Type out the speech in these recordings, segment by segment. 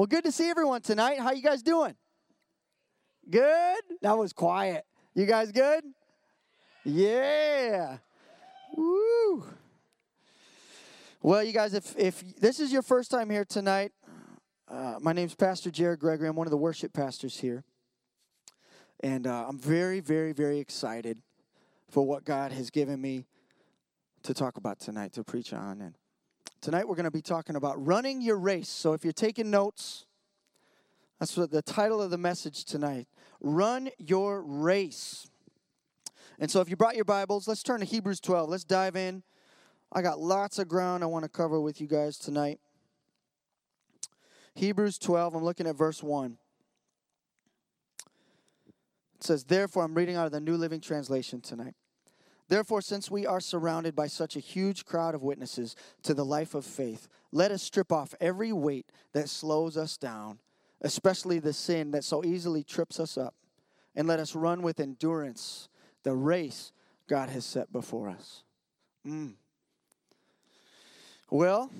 Well, good to see everyone tonight. How you guys doing? Good? That was quiet. You guys good? Yeah. Woo. Well, you guys, if this is your first time here tonight, my name's Pastor Jared Gregory. I'm one of the worship pastors here. And I'm very, very, very excited for what God has given me to talk about tonight, to preach on. And tonight we're going to be talking about running your race. So if you're taking notes, that's what the title of the message tonight, Run Your Race. And so if you brought your Bibles, let's turn to Hebrews 12. Let's dive in. I got lots of ground I want to cover with you guys tonight. Hebrews 12, I'm looking at verse 1. It says, therefore, I'm reading out of the New Living Translation tonight. Therefore, since we are surrounded by such a huge crowd of witnesses to the life of faith, let us strip off every weight that slows us down, especially the sin that so easily trips us up, and let us run with endurance the race God has set before us. Well,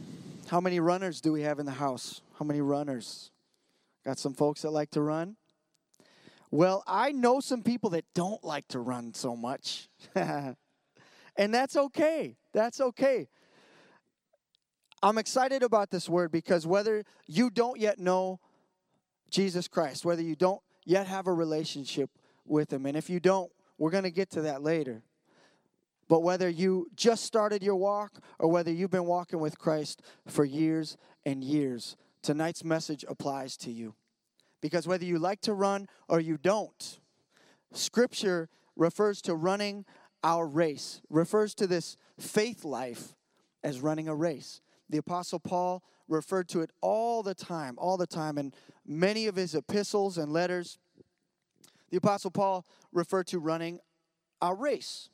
how many runners do we have in the house? How many runners? Got some folks that like to run? Well, I know some people that don't like to run so much. And that's okay. That's okay. I'm excited about this word because whether you don't yet know Jesus Christ, whether you don't yet have a relationship with him, and if you don't, we're going to get to that later. But whether you just started your walk or whether you've been walking with Christ for years and years, tonight's message applies to you. Because whether you like to run or you don't, Scripture refers to running our race, refers to this faith life as running a race. The Apostle Paul referred to it all the time in many of his epistles and letters. The Apostle Paul referred to running our race.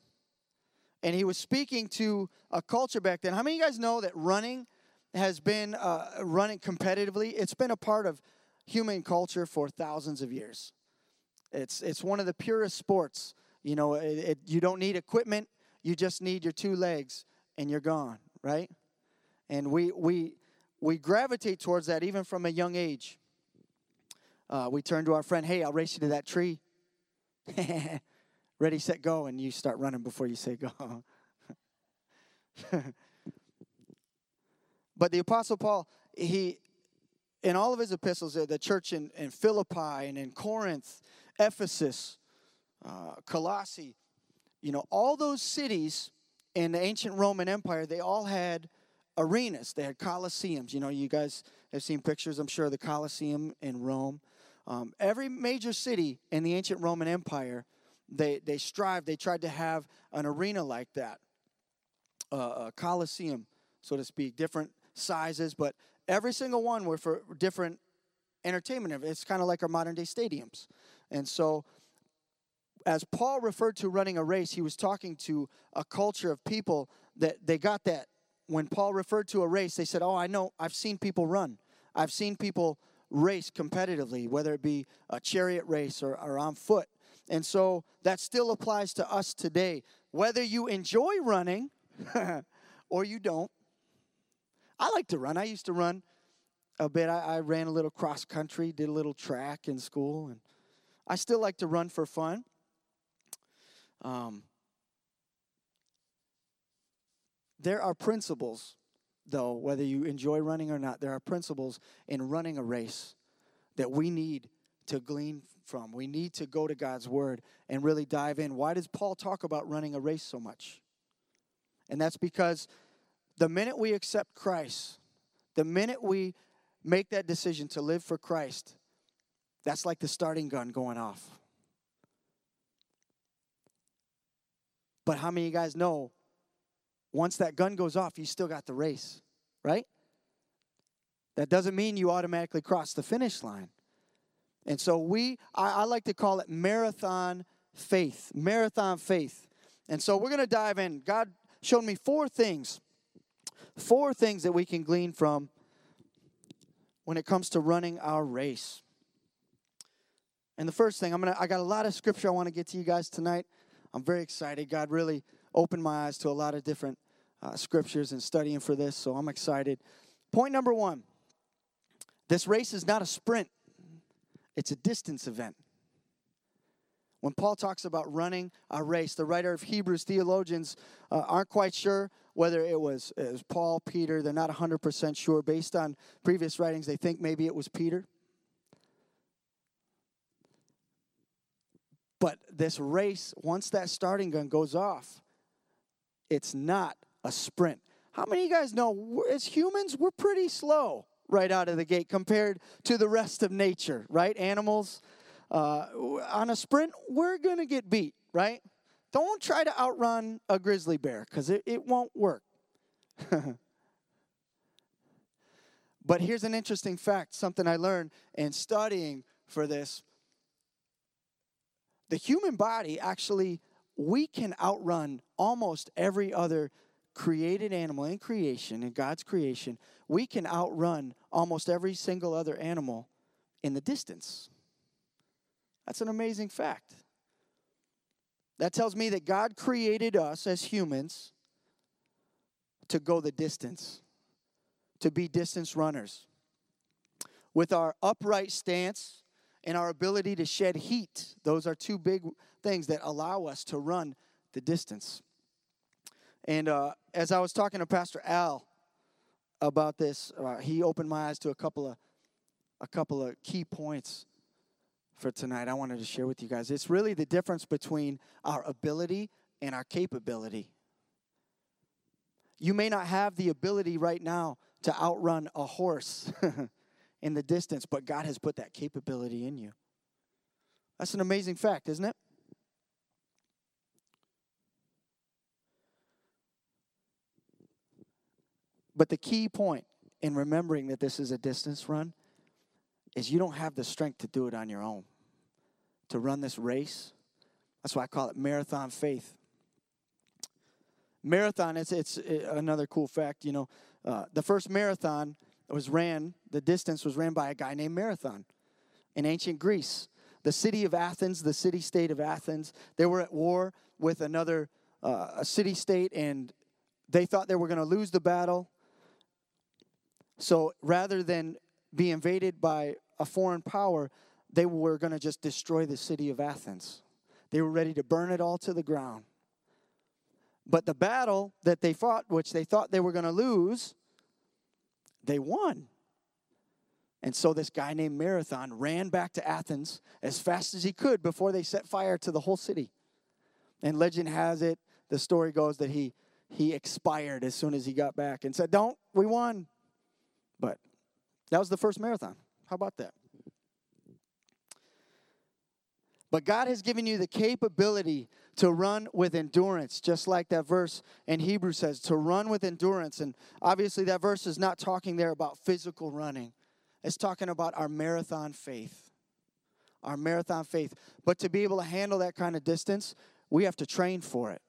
And he was speaking to a culture back then. How many of you guys know that running has been, running competitively, it's been a part of human culture for thousands of years. It's one of the purest sports. You know, you don't need equipment. You just need your two legs and you're gone, right? And we gravitate towards that even from a young age. We turn to our friend, hey, I'll race you to that tree. Ready, set, go, and you start running before you say go. But the Apostle Paul, in all of his epistles, the church in Philippi and in Corinth, Ephesus, Colossae, you know, all those cities in the ancient Roman Empire, they all had arenas. They had Colosseums. You know, you guys have seen pictures, I'm sure, of the Colosseum in Rome. Every major city in the ancient Roman Empire, they strived. They tried to have an arena like that, a Colosseum, so to speak, different sizes, but every single one were for different entertainment. It's kind of like our modern-day stadiums. And so as Paul referred to running a race, he was talking to a culture of people that they got that. When Paul referred to a race, they said, oh, I know, I've seen people run. I've seen people race competitively, whether it be a chariot race or on foot. And so that still applies to us today. Whether you enjoy running or you don't, I like to run. I used to run a bit. I ran a little cross country, did a little track in school, and I still like to run for fun. There are principles, though, whether you enjoy running or not, there are principles in running a race that we need to glean from. We need to go to God's Word and really dive in. Why does Paul talk about running a race so much? And that's because the minute we accept Christ, the minute we make that decision to live for Christ, that's like the starting gun going off. But how many of you guys know, once that gun goes off, you still got the race, right? That doesn't mean you automatically cross the finish line. And so I like to call it marathon faith. And so we're going to dive in. God showed me four things that we can glean from when it comes to running our race. And the first thing, I got a lot of scripture I want to get to you guys tonight. I'm very excited. God really opened my eyes to a lot of different scriptures and studying for this, so I'm excited. Point number one, This race is not a sprint. It's a distance event. When Paul talks about running a race, the writer of Hebrews, theologians aren't quite sure whether it was Paul, Peter. They're not 100% sure. Based on previous writings, they think maybe it was Peter. But this race, once that starting gun goes off, it's not a sprint. How many of you guys know, as humans, we're pretty slow right out of the gate compared to the rest of nature, right? Animals. On a sprint, we're going to get beat, right? Don't try to outrun a grizzly bear because it won't work. But here's an interesting fact, something I learned in studying for this. The human body, actually, we can outrun almost every other created animal in creation, in God's creation. We can outrun almost every single other animal in the distance. That's an amazing fact. That tells me that God created us as humans to go the distance, to be distance runners. With our upright stance and our ability to shed heat, those are two big things that allow us to run the distance. And as I was talking to Pastor Al about this, he opened my eyes to a couple of key points for tonight I wanted to share with you guys. It's really the difference between our ability and our capability. You may not have the ability right now to outrun a horse in the distance, but God has put that capability in you. That's an amazing fact, isn't it? But the key point in remembering that this is a distance run is you don't have the strength to do it on your own, to run this race. That's why I call it marathon faith. Marathon, it's another cool fact. You know, the first marathon was ran by a guy named Marathon in ancient Greece. The city of Athens, the city-state of Athens, they were at war with another city-state, and they thought they were going to lose the battle. So rather than be invaded by a foreign power, they were going to just destroy the city of Athens. They were ready to burn it all to the ground. But the battle that they fought, which they thought they were going to lose, they won. And so this guy named Marathon ran back to Athens as fast as he could before they set fire to the whole city. And legend has it, the story goes that he expired as soon as he got back and said, "Don't, we won." But that was the first marathon. How about that? But God has given you the capability to run with endurance, just like that verse in Hebrews says, to run with endurance. And obviously that verse is not talking there about physical running. It's talking about our marathon faith. Our marathon faith. But to be able to handle that kind of distance, we have to train for it.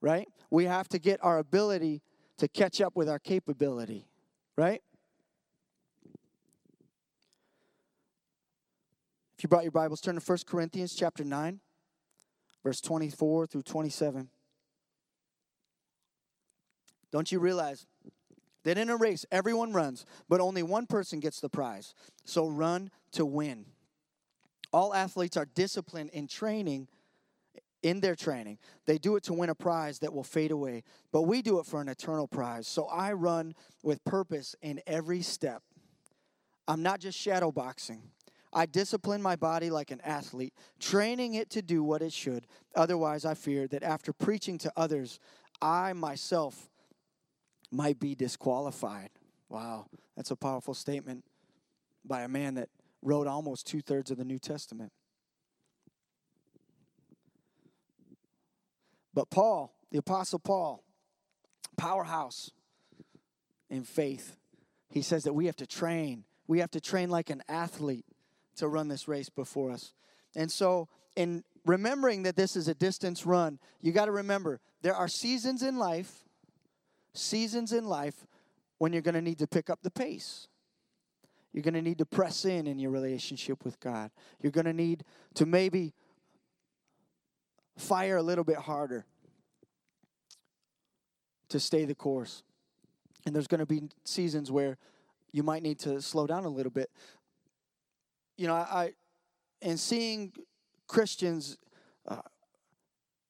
Right? We have to get our ability to catch up with our capability. Right? If you brought your Bibles, turn to 1 Corinthians chapter 9, verse 24 through 27. Don't you realize that in a race, everyone runs, but only one person gets the prize? So run to win. All athletes are disciplined in training, in their training. They do it to win a prize that will fade away, but we do it for an eternal prize. So I run with purpose in every step. I'm not just shadow boxing. I discipline my body like an athlete, training it to do what it should. Otherwise, I fear that after preaching to others, I myself might be disqualified. Wow, that's a powerful statement by a man that wrote almost two-thirds of the New Testament. But Paul, the Apostle Paul, powerhouse in faith, he says that we have to train. We have to train like an athlete to run this race before us. And so in remembering that this is a distance run, you got to remember there are seasons in life when you're going to need to pick up the pace. You're going to need to press in your relationship with God. You're going to need to maybe fire a little bit harder to stay the course. And there's going to be seasons where you might need to slow down a little bit. You know, and seeing Christians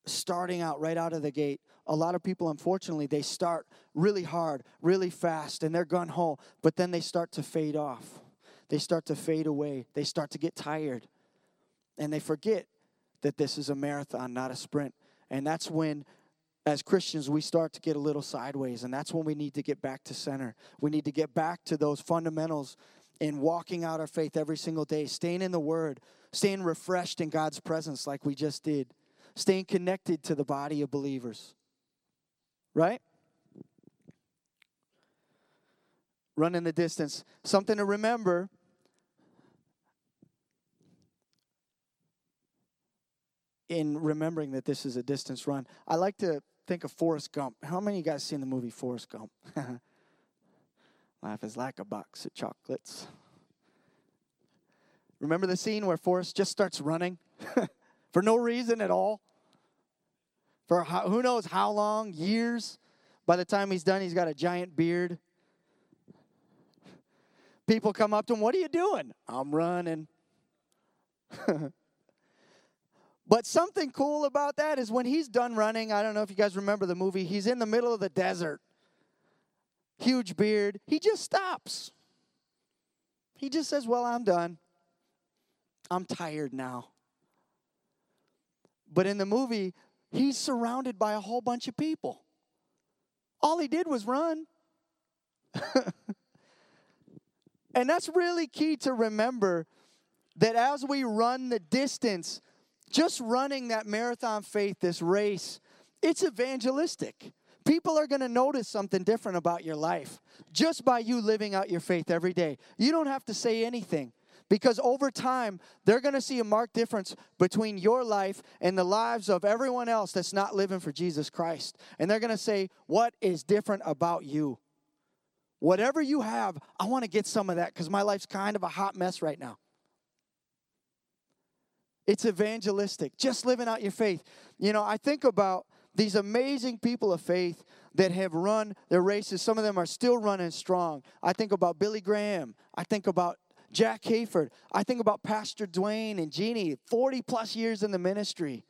starting out right out of the gate, a lot of people, unfortunately, they start really hard, really fast, and they're gung-ho, but then they start to fade off. They start to fade away. They start to get tired, and they forget that this is a marathon, not a sprint. And that's when, as Christians, we start to get a little sideways, and that's when we need to get back to center. We need to get back to those fundamentals in walking out our faith every single day, staying in the Word, staying refreshed in God's presence like we just did, staying connected to the body of believers, right? Running the distance. Something to remember. In remembering that this is a distance run, I like to think of Forrest Gump. How many of you guys seen the movie Forrest Gump? Life is like a box of chocolates. Remember the scene where Forrest just starts running for no reason at all? For who knows how long, years. By the time he's done, he's got a giant beard. People come up to him, "What are you doing?" "I'm running." But something cool about that is when he's done running, I don't know if you guys remember the movie, he's in the middle of the desert. Huge beard. He just stops. He just says, "Well, I'm done. I'm tired now." But in the movie, he's surrounded by a whole bunch of people. All he did was run. And that's really key to remember, that as we run the distance, just running that marathon faith, this race, it's evangelistic. People are going to notice something different about your life just by you living out your faith every day. You don't have to say anything, because over time, they're going to see a marked difference between your life and the lives of everyone else that's not living for Jesus Christ. And they're going to say, "What is different about you? Whatever you have, I want to get some of that, because my life's kind of a hot mess right now." It's evangelistic, just living out your faith. You know, I think about these amazing people of faith that have run their races. Some of them are still running strong. I think about Billy Graham. I think about Jack Hayford. I think about Pastor Dwayne and Jeannie, 40-plus years in the ministry.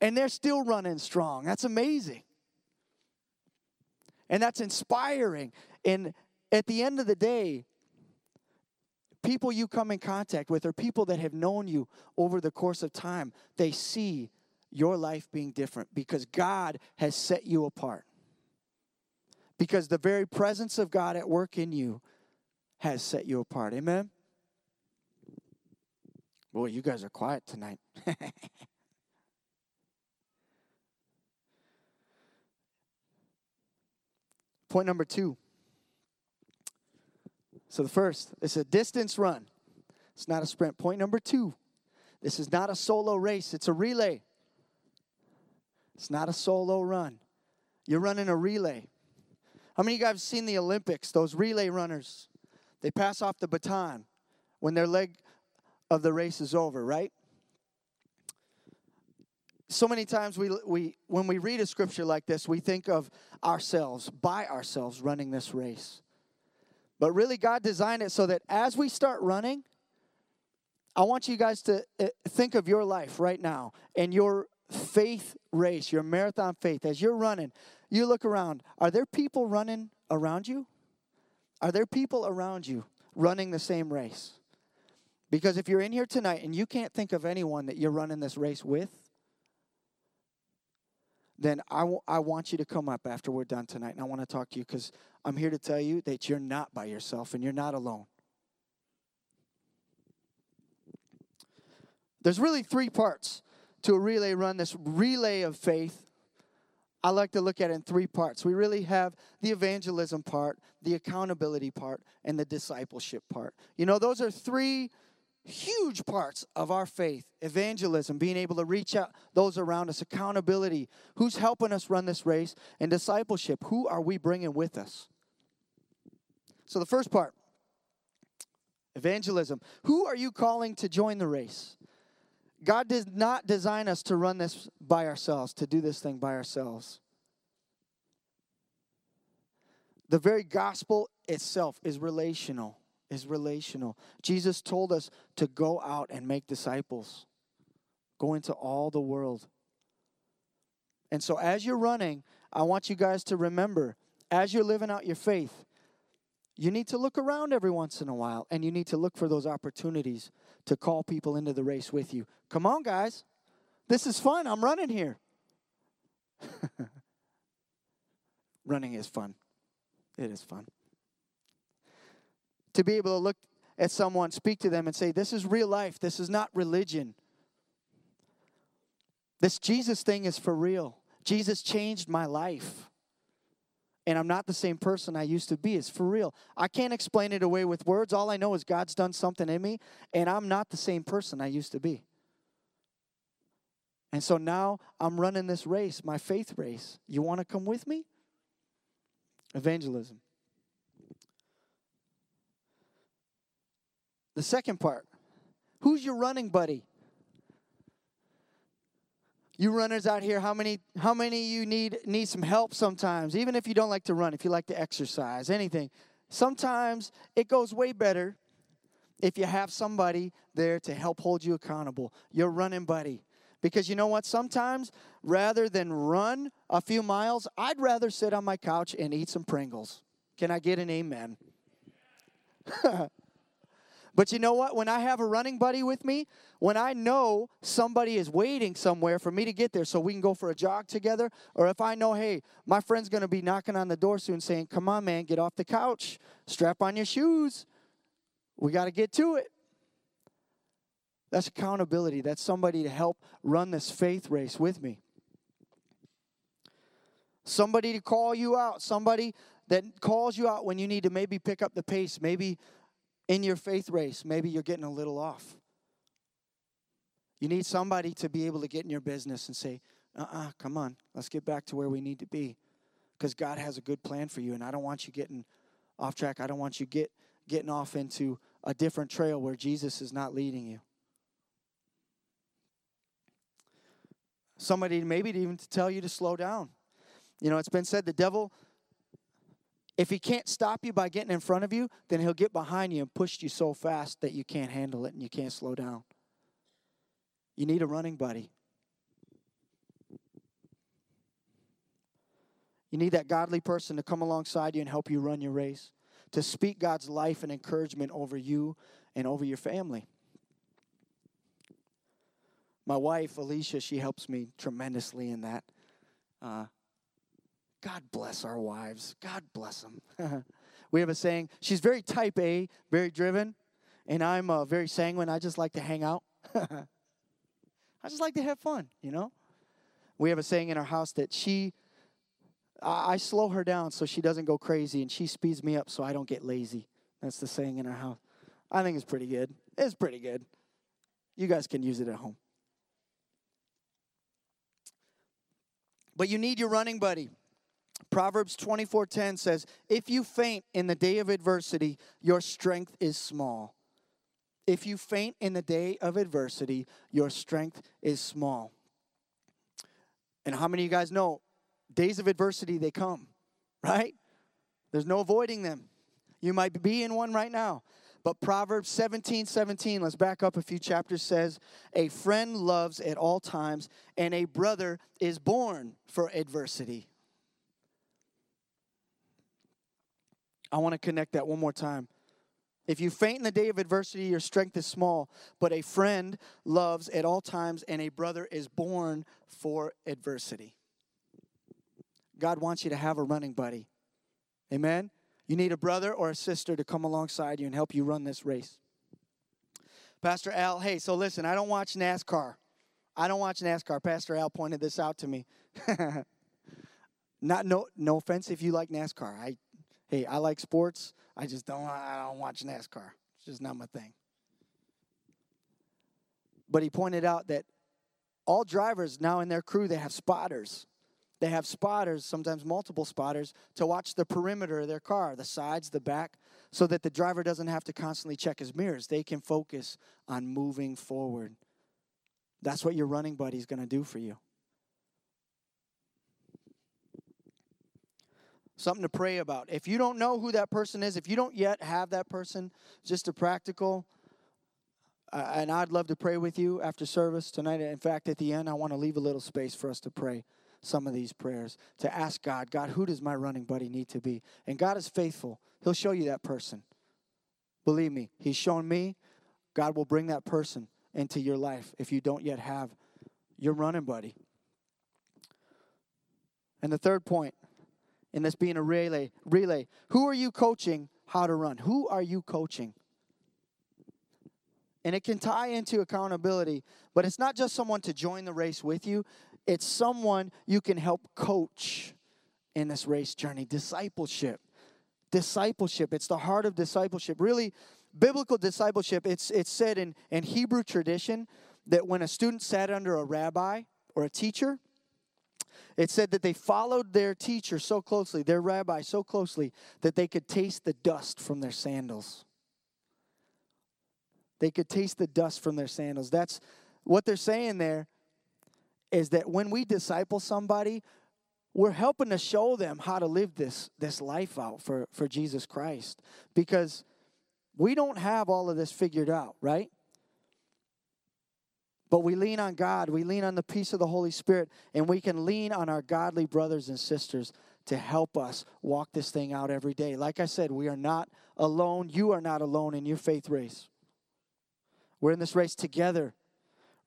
And they're still running strong. That's amazing. And that's inspiring. And at the end of the day, people you come in contact with are people that have known you over the course of time. They see your life being different because God has set you apart. Because the very presence of God at work in you has set you apart. Amen? Boy, you guys are quiet tonight. Point number 2. So the first, it's a distance run. It's not a sprint. Point number 2, this is not a solo race. It's a relay. It's not a solo run. You're running a relay. How many of you guys have seen the Olympics, those relay runners? They pass off the baton when their leg of the race is over, right? So many times we when we read a scripture like this, we think of ourselves, by ourselves, running this race. But really, God designed it so that as we start running, I want you guys to think of your life right now and your faith race, your marathon faith. As you're running, you look around. Are there people running around you? Are there people around you running the same race? Because if you're in here tonight and you can't think of anyone that you're running this race with, then I want you to come up after we're done tonight, and I want to talk to you, because I'm here to tell you that you're not by yourself and you're not alone. There's really 3 parts to a relay run, this relay of faith. I like to look at it in 3 parts. We really have the evangelism part, the accountability part, and the discipleship part. You know, those are 3 huge parts of our faith. Evangelism, being able to reach out those around us. Accountability, who's helping us run this race. And discipleship, who are we bringing with us? So the first part, evangelism. Who are you calling to join the race? God did not design us to run this by ourselves, to do this thing by ourselves. The very gospel itself is relational, Jesus told us to go out and make disciples. Go into all the world. And so as you're running, I want you guys to remember, as you're living out your faith, you need to look around every once in a while, and you need to look for those opportunities to call people into the race with you. Come on, guys. This is fun. I'm running here. Running is fun. It is fun. To be able to look at someone, speak to them, and say, this is real life. This is not religion. This Jesus thing is for real. Jesus changed my life. And I'm not the same person I used to be. It's for real. I can't explain it away with words. All I know is God's done something in me, and I'm not the same person I used to be. And so now I'm running this race, my faith race. You want to come with me? Evangelism. The second part, who's your running buddy? You runners out here, how many of you need some help sometimes? Even if you don't like to run, if you like to exercise, anything. Sometimes it goes way better if you have somebody there to help hold you accountable, your running buddy. Because you know what? Sometimes rather than run a few miles, I'd rather sit on my couch and eat some Pringles. Can I get an amen? But you know what? When I have a running buddy with me, when I know somebody is waiting somewhere for me to get there so we can go for a jog together, or if I know, hey, my friend's going to be knocking on the door soon saying, come on, man, get off the couch. Strap on your shoes. We got to get to it. That's accountability. That's somebody to help run this faith race with me. Somebody to call you out. Somebody that calls you out when you need to maybe pick up the pace, maybe in your faith race, maybe you're getting a little off. You need somebody to be able to get in your business and say, come on, let's get back to where we need to be. Because God has a good plan for you, and I don't want you getting off track. I don't want you getting off into a different trail where Jesus is not leading you. Somebody maybe even to tell you to slow down. You know, it's been said the devil, if he can't stop you by getting in front of you, then he'll get behind you and push you so fast that you can't handle it and you can't slow down. You need a running buddy. You need that godly person to come alongside you and help you run your race, to speak God's life and encouragement over you and over your family. My wife, Alicia, she helps me tremendously in that. God bless our wives. God bless them. We have a saying. She's very type A, very driven, and I'm very sanguine. I just like to hang out. I just like to have fun, you know. We have a saying in our house that I slow her down so she doesn't go crazy, and she speeds me up so I don't get lazy. That's the saying in our house. I think it's pretty good. It's pretty good. You guys can use it at home. But you need your running buddy. Proverbs 24:10 says, if you faint in the day of adversity, your strength is small. If you faint in the day of adversity, your strength is small. And how many of you guys know, days of adversity, they come, right? There's no avoiding them. You might be in one right now. But Proverbs 17:17, let's back up a few chapters, says, a friend loves at all times, and a brother is born for adversity. I want to connect that one more time. If you faint in the day of adversity, your strength is small, but a friend loves at all times, and a brother is born for adversity. God wants you to have a running buddy. Amen? You need a brother or a sister to come alongside you and help you run this race. Pastor Al, hey, so listen, I don't watch NASCAR. Pastor Al pointed this out to me. No offense if you like NASCAR. Hey, I like sports. I don't watch NASCAR. It's just not my thing. But he pointed out that all drivers now in their crew, they have spotters. They have spotters, sometimes multiple spotters, to watch the perimeter of their car, the sides, the back, so that the driver doesn't have to constantly check his mirrors. They can focus on moving forward. That's what your running buddy is going to do for you. Something to pray about. If you don't know who that person is, if you don't yet have that person, just a practical, and I'd love to pray with you after service tonight. In fact, at the end, I want to leave a little space for us to pray some of these prayers, to ask God, God, who does my running buddy need to be? And God is faithful. He'll show you that person. Believe me, he's shown me. God will bring that person into your life if you don't yet have your running buddy. And the third point, in this being a relay, who are you coaching how to run? Who are you coaching? And it can tie into accountability, but it's not just someone to join the race with you. It's someone you can help coach in this race journey. Discipleship. It's the heart of discipleship. Really, biblical discipleship, it's said in Hebrew tradition that when a student sat under a rabbi or a teacher, it said that they followed their teacher so closely, their rabbi so closely, that they could taste the dust from their sandals. That's what they're saying there, is that when we disciple somebody, we're helping to show them how to live this life out for Jesus Christ. Because we don't have all of this figured out, right? But we lean on God, we lean on the peace of the Holy Spirit, and we can lean on our godly brothers and sisters to help us walk this thing out every day. Like I said, we are not alone. You are not alone in your faith race. We're in this race together.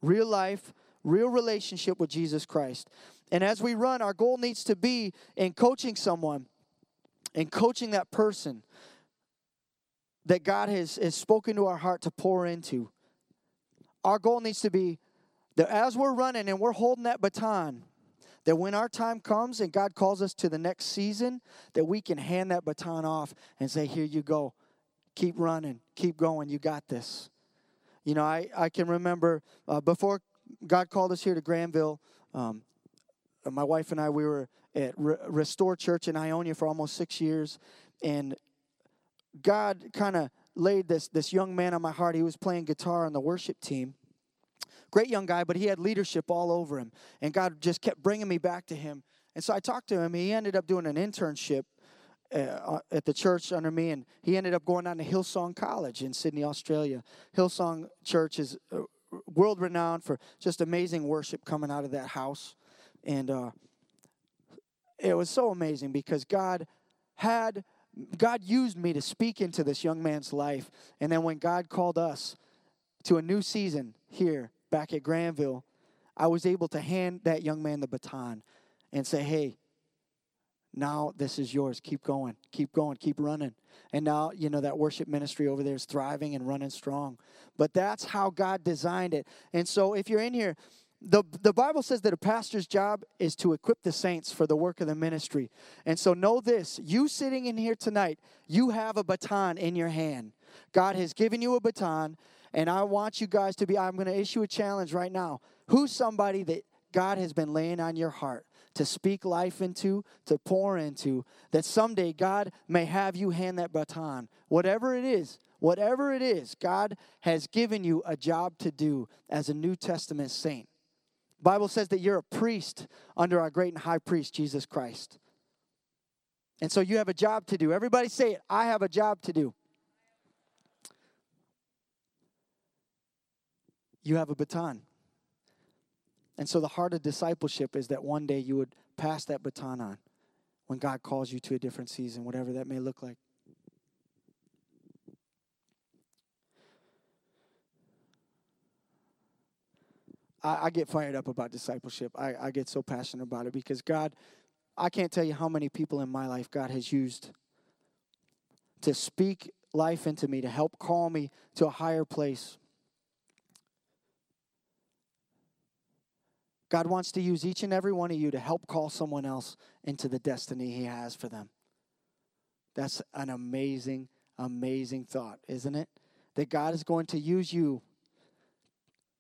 Real life, real relationship with Jesus Christ. And as we run, our goal needs to be in coaching someone, in coaching that person that God has spoken to our heart to pour into. Our goal needs to be that as we're running and we're holding that baton, that when our time comes and God calls us to the next season, that we can hand that baton off and say, here you go. Keep running. Keep going. You got this. You know, I can remember before God called us here to Granville, my wife and I, we were at Restore Church in Ionia for almost 6 years. And God kind of laid this young man on my heart. He was playing guitar on the worship team. Great young guy, but he had leadership all over him. And God just kept bringing me back to him. And so I talked to him. He ended up doing an internship at the church under me. And he ended up going on to Hillsong College in Sydney, Australia. Hillsong Church is world-renowned for just amazing worship coming out of that house. And it was so amazing because God used me to speak into this young man's life. And then when God called us to a new season here back at Granville, I was able to hand that young man the baton and say, hey, now this is yours. Keep going. Keep running. And now, you know, that worship ministry over there is thriving and running strong. But that's how God designed it. And so if you're in here, the Bible says that a pastor's job is to equip the saints for the work of the ministry. And so know this, you sitting in here tonight, you have a baton in your hand. God has given you a baton, and I want you guys to be, I'm going to issue a challenge right now. Who's somebody that God has been laying on your heart to speak life into, to pour into, that someday God may have you hand that baton? Whatever it is, God has given you a job to do as a New Testament saint. Bible says that you're a priest under our great and high priest, Jesus Christ. And so you have a job to do. Everybody say it. I have a job to do. You have a baton. And so the heart of discipleship is that one day you would pass that baton on when God calls you to a different season, whatever that may look like. I get fired up about discipleship. I get so passionate about it because God, I can't tell you how many people in my life God has used to speak life into me, to help call me to a higher place. God wants to use each and every one of you to help call someone else into the destiny he has for them. That's an amazing, amazing thought, isn't it? That God is going to use you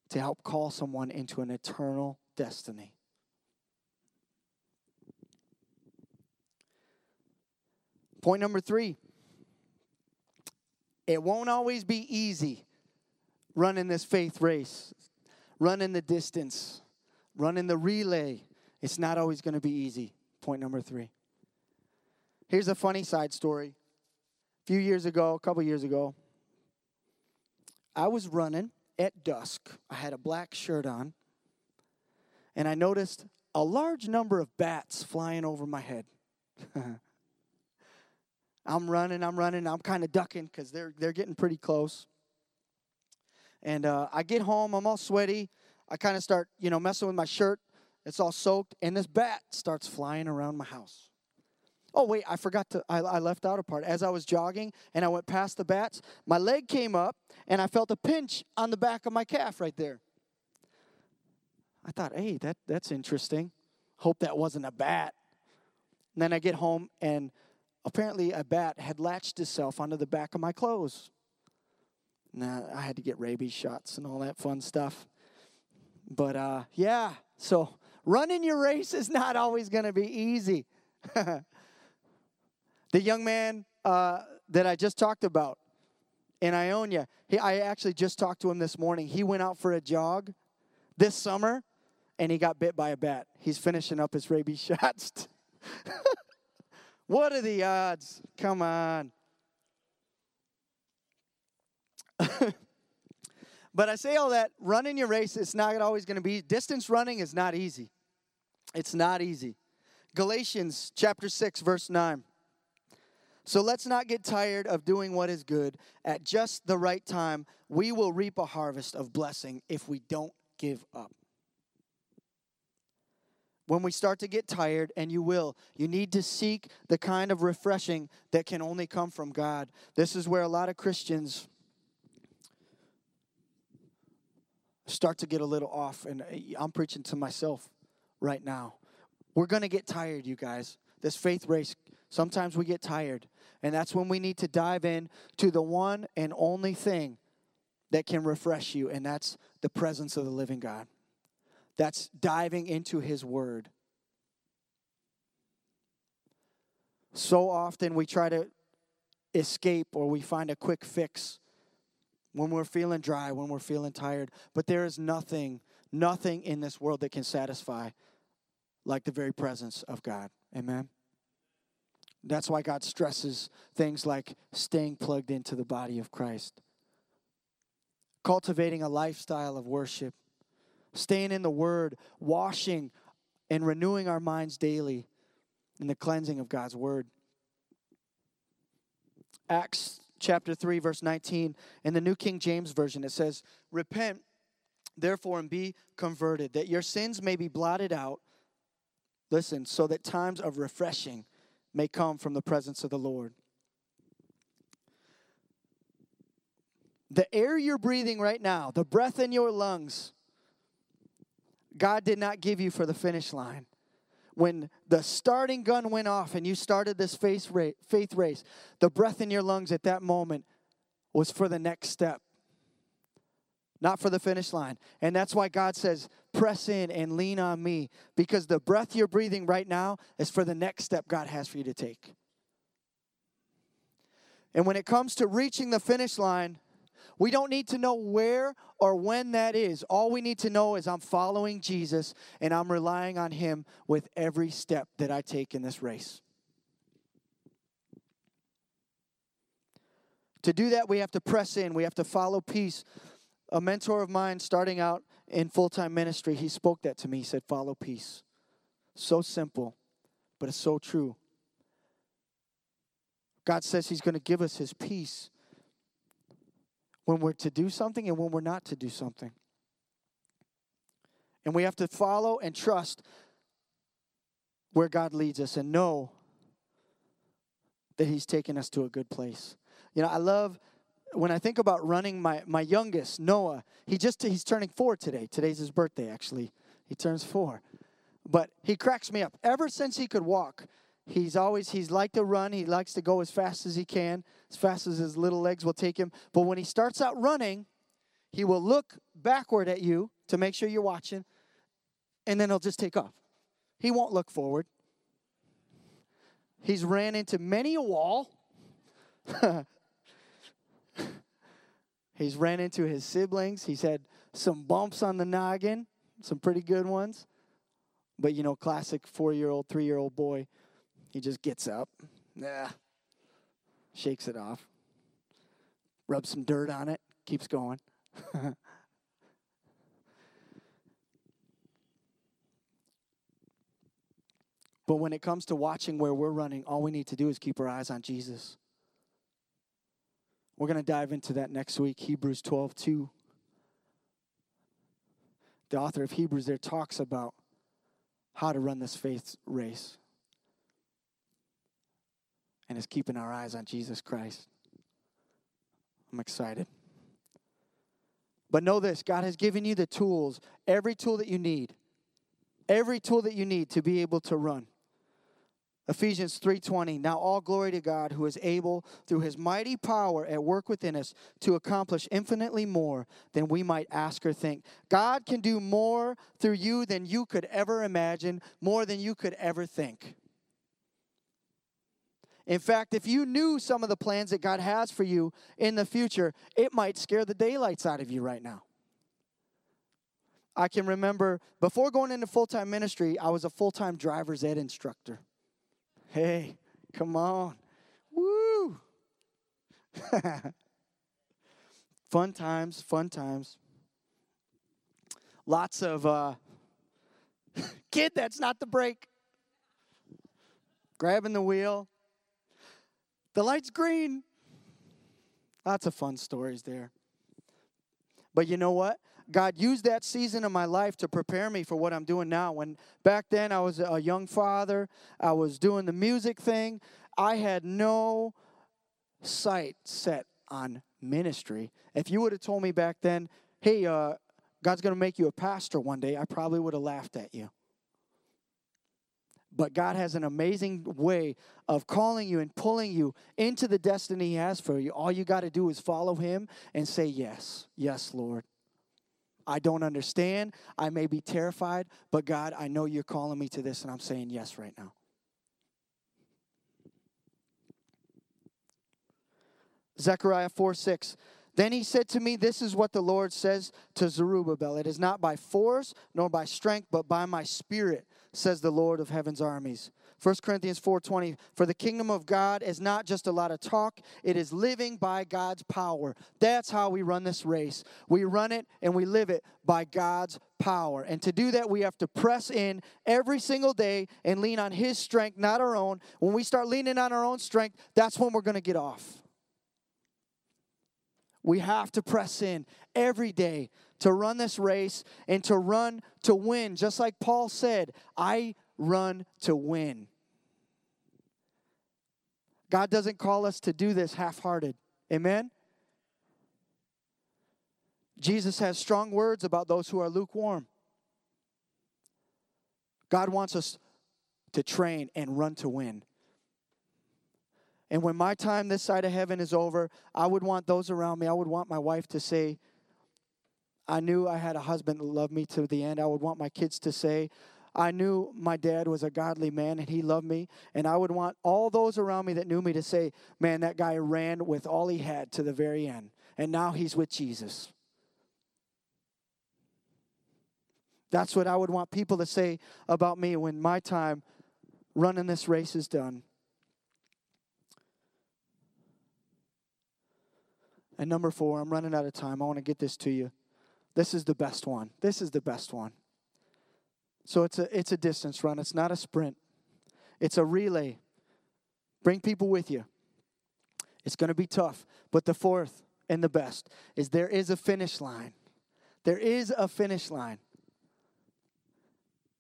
to help call someone into an eternal destiny. Point number 3. It won't always be easy running this faith race, running the distance, running the relay. It's not always going to be easy. Point number 3. Here's a funny side story. A couple years ago, I was running at dusk. I had a black shirt on, and I noticed a large number of bats flying over my head. I'm running. I'm kind of ducking because they're getting pretty close. And I get home. I'm all sweaty. I kind of start, messing with my shirt. It's all soaked. And this bat starts flying around my house. Oh, wait, I left out a part. As I was jogging and I went past the bats, my leg came up and I felt a pinch on the back of my calf right there. I thought, hey, that's interesting. Hope that wasn't a bat. And then I get home and apparently a bat had latched itself onto the back of my clothes. Now, I had to get rabies shots and all that fun stuff. But, so running your race is not always going to be easy. The young man that I just talked about in Ionia, I actually just talked to him this morning. He went out for a jog this summer, and he got bit by a bat. He's finishing up his rabies shots. What are the odds? Come on. But I say all that, running your race, it's not always going to be. Distance running is not easy. It's not easy. Galatians chapter 6, verse 9. So let's not get tired of doing what is good. At just the right time, we will reap a harvest of blessing if we don't give up. When we start to get tired, and you will, you need to seek the kind of refreshing that can only come from God. This is where a lot of Christians start to get a little off, and I'm preaching to myself right now. We're going to get tired, you guys. This faith race, sometimes we get tired, and that's when we need to dive in to the one and only thing that can refresh you, and that's the presence of the living God. That's diving into His Word. So often we try to escape or we find a quick fix when we're feeling dry, when we're feeling tired, but there is nothing in this world that can satisfy like the very presence of God. Amen? That's why God stresses things like staying plugged into the body of Christ, cultivating a lifestyle of worship, staying in the Word, washing and renewing our minds daily in the cleansing of God's Word. Acts chapter 3, verse 19, in the New King James Version, it says, "Repent, therefore, and be converted, that your sins may be blotted out, listen, so that times of refreshing may come from the presence of the Lord." The air you're breathing right now, the breath in your lungs, God did not give you for the finish line. When the starting gun went off and you started this faith race, the breath in your lungs at that moment was for the next step, not for the finish line. And that's why God says, press in and lean on me, because the breath you're breathing right now is for the next step God has for you to take. And when it comes to reaching the finish line, we don't need to know where or when that is. All we need to know is I'm following Jesus and I'm relying on Him with every step that I take in this race. To do that, we have to press in. We have to follow peace. A mentor of mine starting out in full-time ministry, he spoke that to me. He said, follow peace. So simple, but it's so true. God says He's going to give us His peace when we're to do something and when we're not to do something. And we have to follow and trust where God leads us and know that He's taken us to a good place. I love, when I think about running, my youngest, Noah, he's turning 4 today. Today's his birthday, actually. He turns 4. But he cracks me up. Ever since he could walk, he's liked to run. He likes to go as fast as he can, as fast as his little legs will take him. But when he starts out running, he will look backward at you to make sure you're watching, and then he'll just take off. He won't look forward. He's ran into many a wall. He's ran into his siblings. He's had some bumps on the noggin, some pretty good ones. But, classic 4-year-old, 3-year-old boy. He just gets up Nah. Shakes it off. Rubs some dirt on it. Keeps going. But when it comes to watching where we're running, all we need to do is keep our eyes on Jesus. We're going to dive into that next week, Hebrews 12:2. The author of Hebrews there talks about how to run this faith race. And it's keeping our eyes on Jesus Christ. I'm excited. But know this, God has given you the tools, every tool that you need. Every tool that you need to be able to run. Ephesians 3:20, now all glory to God who is able through his mighty power at work within us to accomplish infinitely more than we might ask or think. God can do more through you than you could ever imagine, more than you could ever think. In fact, if you knew some of the plans that God has for you in the future, it might scare the daylights out of you right now. I can remember, before going into full-time ministry, I was a full-time driver's ed instructor. Hey, come on. Woo! Fun times, fun times. Lots of, kid, that's not the brake. Grabbing the wheel. The light's green. Lots of fun stories there. But you know what? God used that season of my life to prepare me for what I'm doing now. When back then I was a young father, I was doing the music thing. I had no sight set on ministry. If you would have told me back then, hey, God's going to make you a pastor one day, I probably would have laughed at you. But God has an amazing way of calling you and pulling you into the destiny he has for you. All you got to do is follow him and say yes. Yes, Lord. I don't understand. I may be terrified, but God, I know you're calling me to this, and I'm saying yes right now. Zechariah 4:6. Then he said to me, this is what the Lord says to Zerubbabel. It is not by force nor by strength, but by my spirit, says the Lord of heaven's armies. 1 Corinthians 4:20. For the kingdom of God is not just a lot of talk. It is living by God's power. That's how we run this race. We run it and we live it by God's power. And to do that, we have to press in every single day and lean on his strength, not our own. When we start leaning on our own strength, that's when we're going to get off. We have to press in every day to run this race and to run to win. Just like Paul said, I run to win. God doesn't call us to do this half-hearted. Amen? Jesus has strong words about those who are lukewarm. God wants us to train and run to win. And when my time this side of heaven is over, I would want those around me, I would want my wife to say, I knew I had a husband that loved me to the end. I would want my kids to say, I knew my dad was a godly man and he loved me. And I would want all those around me that knew me to say, man, that guy ran with all he had to the very end. And now he's with Jesus. That's what I would want people to say about me when my time running this race is done. And number 4, I'm running out of time. I want to get this to you. This is the best one. This is the best one. So it's a distance run. It's not a sprint. It's a relay. Bring people with you. It's going to be tough. But the 4th and the best is there is a finish line. There is a finish line.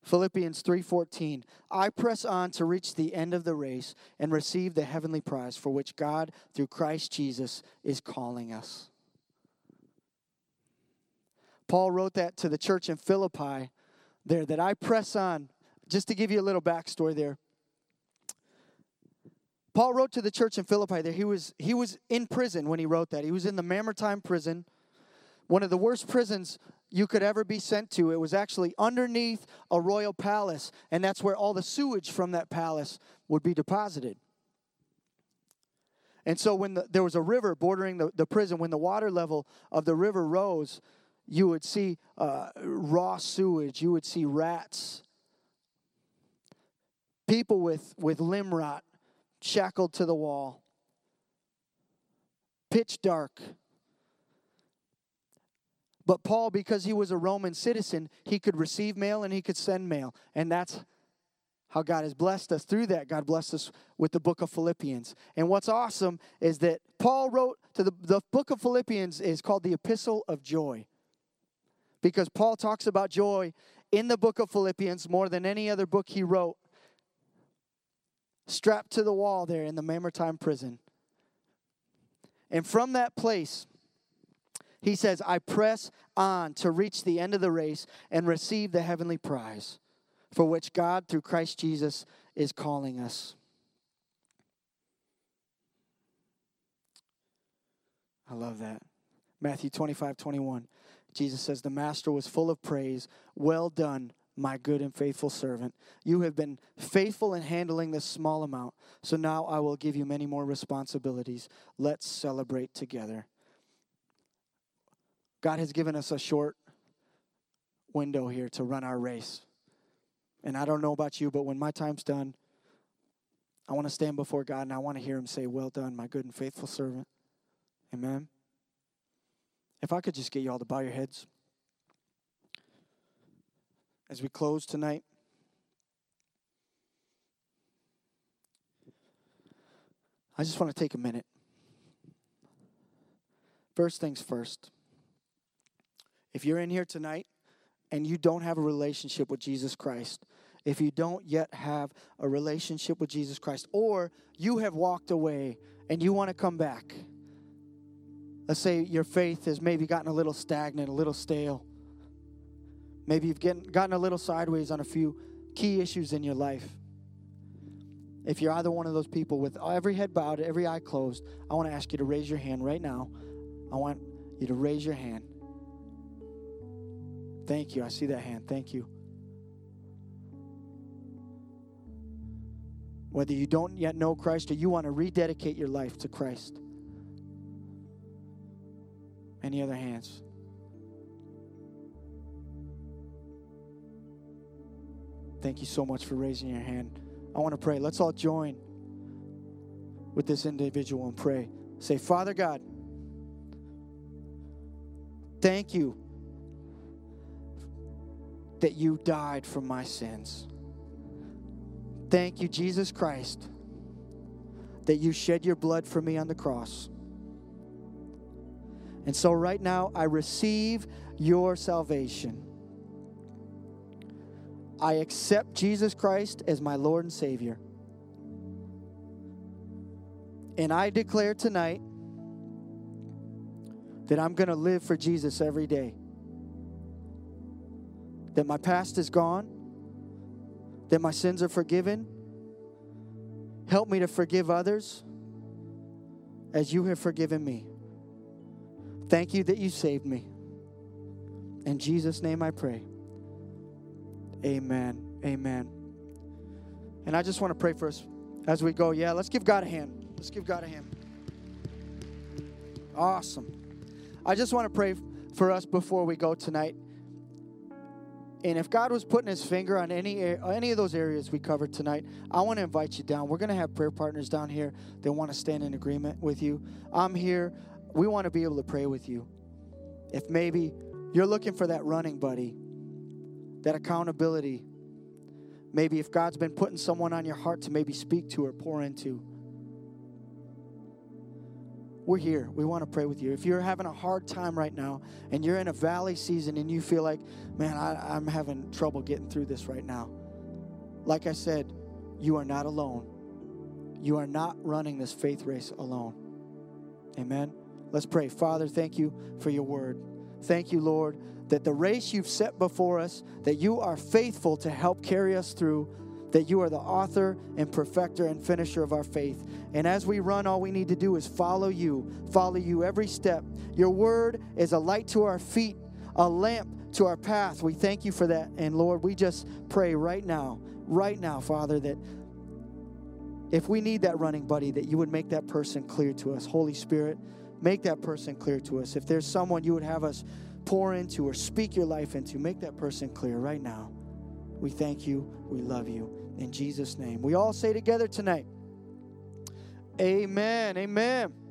Philippians 3:14, I press on to reach the end of the race and receive the heavenly prize for which God, through Christ Jesus, is calling us. Paul wrote that to the church in Philippi there, that I press on. Just to give you a little backstory there. Paul wrote to the church in Philippi there. He was in prison when he wrote that. He was in the Mamertine prison, one of the worst prisons you could ever be sent to. It was actually underneath a royal palace, and that's where all the sewage from that palace would be deposited. And so when there was a river bordering the prison, when the water level of the river rose, you would see raw sewage. You would see rats. People with limb rot shackled to the wall. Pitch dark. But Paul, because he was a Roman citizen, he could receive mail and he could send mail. And that's how God has blessed us. Through that, God blessed us with the book of Philippians. And what's awesome is that Paul wrote to the book of Philippians is called the Epistle of Joy. Because Paul talks about joy in the book of Philippians more than any other book he wrote. Strapped to the wall there in the Mamertine prison. And from that place, he says, I press on to reach the end of the race and receive the heavenly prize for which God, through Christ Jesus, is calling us. I love that. Matthew 25:21. Jesus says, the master was full of praise. Well done, my good and faithful servant. You have been faithful in handling this small amount, so now I will give you many more responsibilities. Let's celebrate together. God has given us a short window here to run our race. And I don't know about you, but when my time's done, I want to stand before God and I want to hear him say, well done, my good and faithful servant. Amen. If I could just get you all to bow your heads. As we close tonight, I just want to take a minute. First things first. If you're in here tonight and you don't have a relationship with Jesus Christ, if you don't yet have a relationship with Jesus Christ, or you have walked away and you want to come back, let's say your faith has maybe gotten a little stagnant, a little stale. Maybe you've gotten a little sideways on a few key issues in your life. If you're either one of those people, with every head bowed, every eye closed, I want to ask you to raise your hand right now. I want you to raise your hand. Thank you. I see that hand. Thank you. Whether you don't yet know Christ or you want to rededicate your life to Christ. Any other hands? Thank you so much for raising your hand. I want to pray. Let's all join with this individual and pray. Say, Father God, thank you that you died for my sins. Thank you, Jesus Christ, that you shed your blood for me on the cross. And so right now, I receive your salvation. I accept Jesus Christ as my Lord and Savior. And I declare tonight that I'm going to live for Jesus every day. That my past is gone. That my sins are forgiven. Help me to forgive others as you have forgiven me. Thank you that you saved me. In Jesus' name I pray. Amen. Amen. And I just want to pray for us as we go. Yeah, let's give God a hand. Let's give God a hand. Awesome. I just want to pray for us before we go tonight. And if God was putting his finger on any of those areas we covered tonight, I want to invite you down. We're going to have prayer partners down here that want to stand in agreement with you. I'm here. We want to be able to pray with you. If maybe you're looking for that running buddy, that accountability. Maybe if God's been putting someone on your heart to maybe speak to or pour into. We're here. We want to pray with you. If you're having a hard time right now and you're in a valley season and you feel like, man, I'm having trouble getting through this right now. Like I said, you are not alone. You are not running this faith race alone. Amen. Let's pray. Father, thank you for your word. Thank you, Lord, that the race you've set before us, that you are faithful to help carry us through, that you are the author and perfecter and finisher of our faith. And as we run, all we need to do is follow you every step. Your word is a light to our feet, a lamp to our path. We thank you for that. And Lord, we just pray right now, Father, that if we need that running buddy, that you would make that person clear to us. Holy Spirit, make that person clear to us. If there's someone you would have us pour into or speak your life into, make that person clear right now. We thank you. We love you. In Jesus' name. We all say together tonight, Amen. Amen.